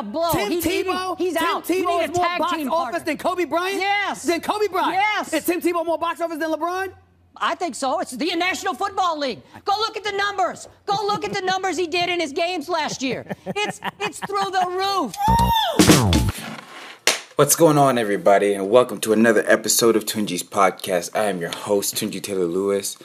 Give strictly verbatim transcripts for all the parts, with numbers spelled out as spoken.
a blow. Tim he's Tebow? Eating, he's Tim out. Tebow you need a is more box office partner. Than Kobe Bryant? Yes. Than Kobe Bryant? Yes. Is Tim Tebow more box office than LeBron? I think so. It's the National Football League. Go look at the numbers. Go look at the numbers he did in his games last year. It's, it's through the roof. What's going on, everybody, and welcome to another episode of Tunji's Podcast. I am your host, Tunji Taylor Lewis.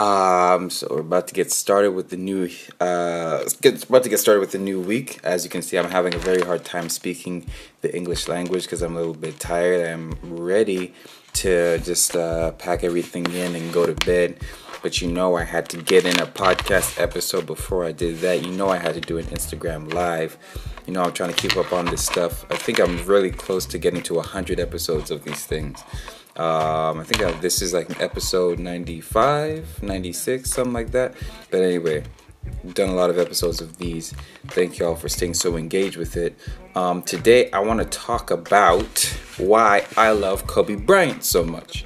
Um, so we're about to get started with the new, uh, get, about to get started with the new week. As you can see, I'm having a very hard time speaking the English language because I'm a little bit tired. I'm ready to just, uh, pack everything in and go to bed. But you know, I had to get in a podcast episode before I did that. You know, I had to do an Instagram live. You know, I'm trying to keep up on this stuff. I think I'm really close to getting to one hundred episodes of these things. Um, I think I, this is like episode ninety-five, ninety-six, something like that. But anyway, we've done a lot of episodes of these. Thank y'all for staying so engaged with it. Um, today, I want to talk about why I love Kobe Bryant so much.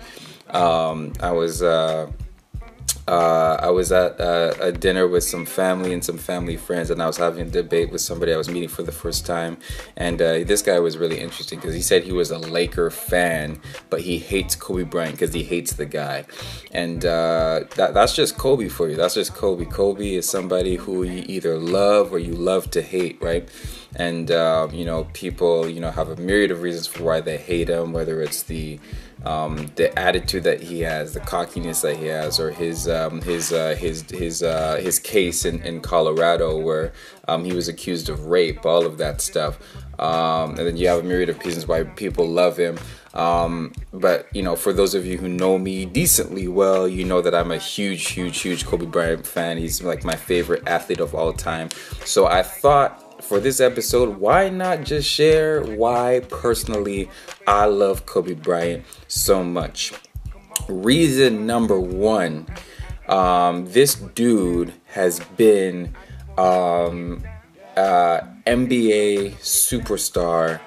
Um, I was uh, uh, I was at uh, a dinner with some family and some family friends, and I was having a debate with somebody I was meeting for the first time. And uh, this guy was really interesting because he said he was a Laker fan, but he hates Kobe Bryant because he hates the guy. And uh, that, that's just Kobe for you. That's just Kobe. Kobe is somebody who you either love or you love to hate, right? And, uh, you know, people, you know, have a myriad of reasons for why they hate him, whether it's the um, the attitude that he has, the cockiness that he has, or his um, his, uh, his his uh, his case in, in Colorado where um, he was accused of rape, all of that stuff. Um, and then you have a myriad of reasons why people love him. Um, but, you know, for those of you who know me decently well, you know that I'm a huge, huge, huge Kobe Bryant fan. He's like my favorite athlete of all time. So I thought, for this episode, why not just share why personally I love Kobe Bryant so much? Reason number one, um, this dude has been um, uh, N B A superstar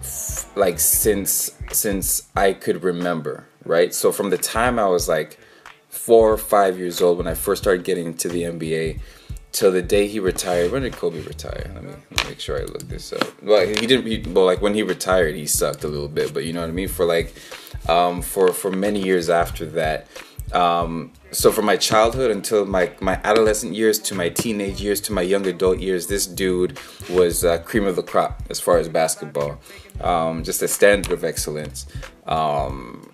f- like since since I could remember, right? So from the time I was like four or five years old when I first started getting into the N B A. Till the day he retired. When did Kobe retire? Let me, let me make sure I look this up. Well, he didn't. He, well, like when he retired, he sucked a little bit. But you know what I mean. For like, um, for for many years after that. Um, so from my childhood until my my adolescent years to my teenage years to my young adult years, this dude was uh, cream of the crop as far as basketball. Um, just a standard of excellence. Um,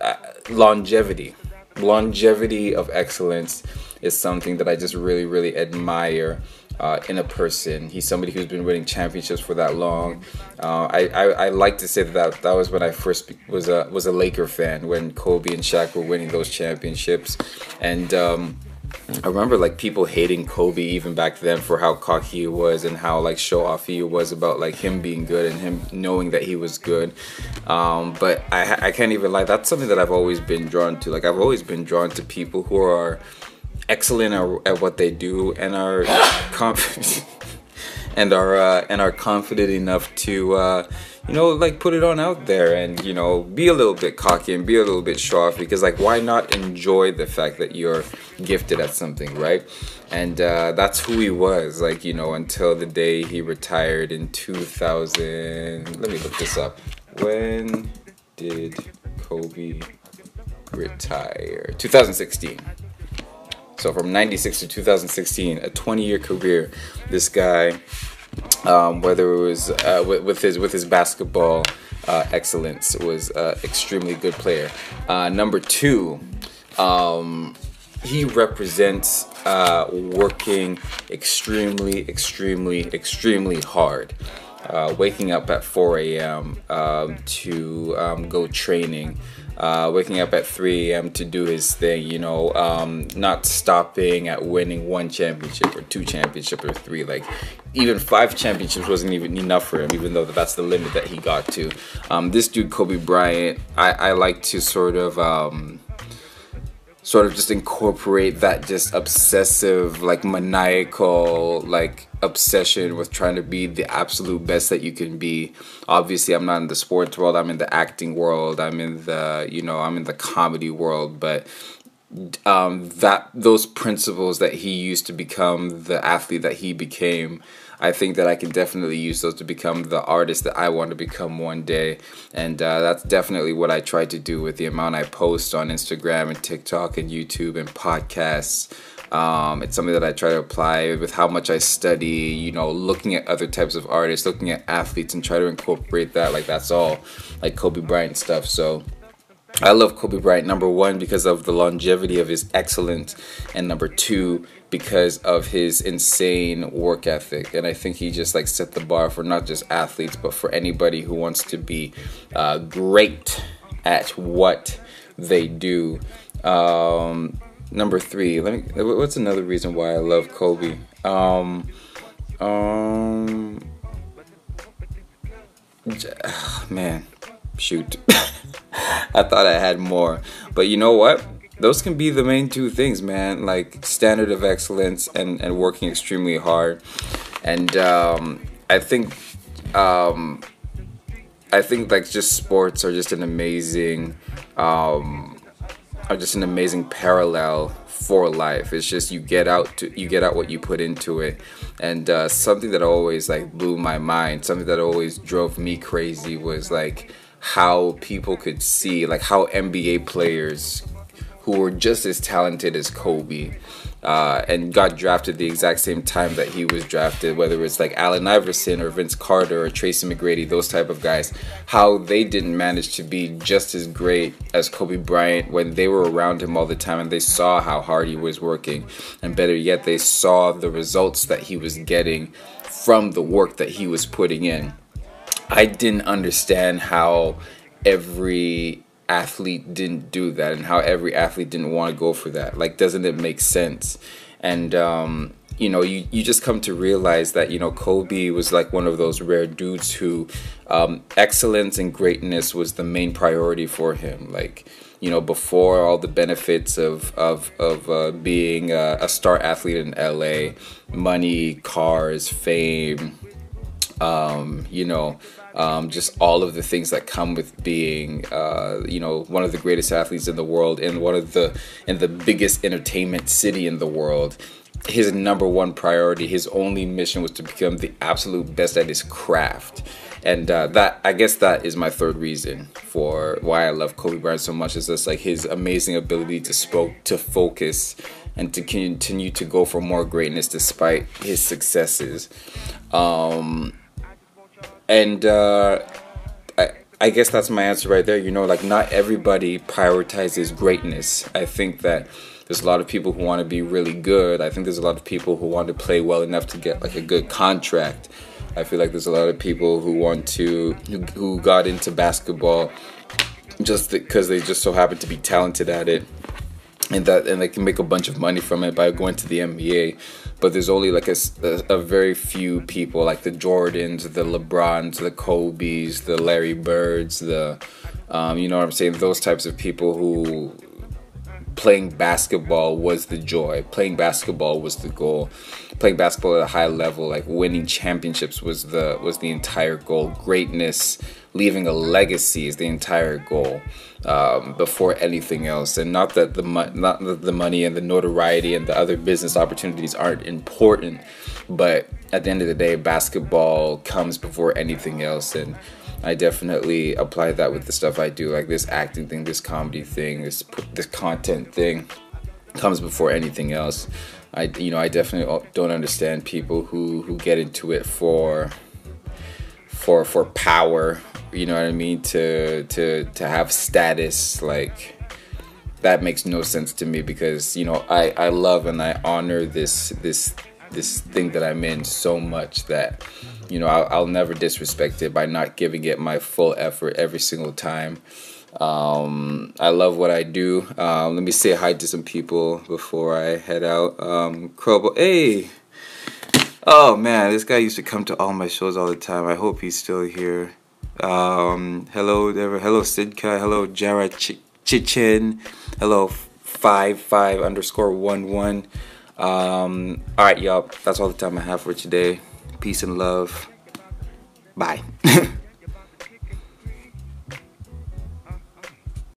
uh, longevity. Longevity of excellence is something that I just really, really admire uh, in a person. He's somebody who's been winning championships for that long. Uh, I, I, I like to say that that was when I first was a was a Laker fan, when Kobe and Shaq were winning those championships. And um, I remember like people hating Kobe even back then for how cocky he was and how like show off he was about like him being good and him knowing that he was good. Um, but I, I can't even lie. That's something that I've always been drawn to. Like I've always been drawn to people who are excellent at, at what they do and are confident and are uh, and are confident enough to uh, you know, like put it on out there and, you know, be a little bit cocky and be a little bit show off because like why not enjoy the fact that you're gifted at something, right? And uh, that's who he was, like, you know, until the day he retired in two thousand. Let me look this up. When did Kobe retire? two thousand sixteen. So from ninety-six to two thousand sixteen, a twenty-year career, this guy, um, whether it was uh, with, with his with his basketball uh, excellence, was an uh, extremely good player. Uh, number two, um, he represents uh, working extremely, extremely, extremely hard. Uh, waking up at four a.m. Um, to um, go training. Uh, waking up at three a.m. to do his thing, you know, um, not stopping at winning one championship or two championship or three. Like even five championships wasn't even enough for him, even though that's the limit that he got to. Um, this dude, Kobe Bryant, I, I like to sort of um, sort of just incorporate that just obsessive, like maniacal, like obsession with trying to be the absolute best that you can be. Obviously, I'm not in the sports world. I'm in the acting world. I'm in the, you know, I'm in the comedy world. But um, that those principles that he used to become the athlete that he became I think that I can definitely use those to become the artist that I want to become one day. And uh, that's definitely what I try to do with the amount I post on Instagram and TikTok and YouTube and podcasts. Um, it's something that I try to apply with how much I study, you know, looking at other types of artists, looking at athletes, and try to incorporate that. Like, that's all, like Kobe Bryant stuff. So I love Kobe Bryant, number one, because of the longevity of his excellence, and number two, because of his insane work ethic. And I think he just like set the bar for not just athletes, but for anybody who wants to be uh, great at what they do. Um, number three, let me, what's another reason why I love Kobe? Um, um, man, shoot. I thought I had more, but you know what? Those can be the main two things, man. Like standard of excellence and, and working extremely hard. And um, I think, um, I think like just sports are just an amazing, um, are just an amazing parallel for life. It's just you get out to, you get out what you put into it. And uh, something that always like blew my mind, something that always drove me crazy was like how people could see, like how N B A players who were just as talented as Kobe uh, and got drafted the exact same time that he was drafted, whether it's like Allen Iverson or Vince Carter or Tracy McGrady, those type of guys, how they didn't manage to be just as great as Kobe Bryant when they were around him all the time and they saw how hard he was working. And better yet, they saw the results that he was getting from the work that he was putting in. I didn't understand how every athlete didn't do that and how every athlete didn't want to go for that. Like, doesn't it make sense? And, um, you know, you, you just come to realize that, you know, Kobe was like one of those rare dudes who um, excellence and greatness was the main priority for him. Like, you know, before all the benefits of of, of uh, being a, a star athlete in L A, money, cars, fame, um, you know, Um, just all of the things that come with being, uh, you know, one of the greatest athletes in the world and one of the and the biggest entertainment city in the world. His number one priority, his only mission was to become the absolute best at his craft. And uh, that, I guess that is my third reason for why I love Kobe Bryant so much, is just like his amazing ability to spoke, to focus and to continue to go for more greatness despite his successes. Um... And uh, I, I guess that's my answer right there. You know, like not everybody prioritizes greatness. I think that there's a lot of people who want to be really good. I think there's a lot of people who want to play well enough to get like a good contract. I feel like there's a lot of people who want to, who, who got into basketball just because they just so happen to be talented at it. And that, and they can make a bunch of money from it by going to the N B A. But there's only like a, a, a very few people, like the Jordans, the LeBrons, the Kobes, the Larry Birds, the, um, you know what I'm saying? Those types of people who playing basketball was the joy. Playing basketball was the goal. Playing basketball at a high level, like winning championships was the, was the entire goal. Greatness, leaving a legacy is the entire goal. Um, before anything else, and not that the mo- not that the money and the notoriety and the other business opportunities aren't important, but at the end of the day, basketball comes before anything else. And I definitely apply that with the stuff I do, like this acting thing, this comedy thing, this this content thing, comes before anything else. I you know I definitely don't understand people who who get into it for for for power. You know what I mean? To to to have status, like that makes no sense to me, because you know I, I love and I honor this this this thing that I'm in so much that you know I'll, I'll never disrespect it by not giving it my full effort every single time. Um, I love what I do. Uh, let me say hi to some people before I head out. Um, Krobo, hey. Oh man, this guy used to come to all my shows all the time. I hope he's still here. Um, hello, hello, Sidka, hello, Jara Ch Chichin, hello, five five underscore one one. Um, all right, y'all, that's all the time I have for today. Peace and love. Bye.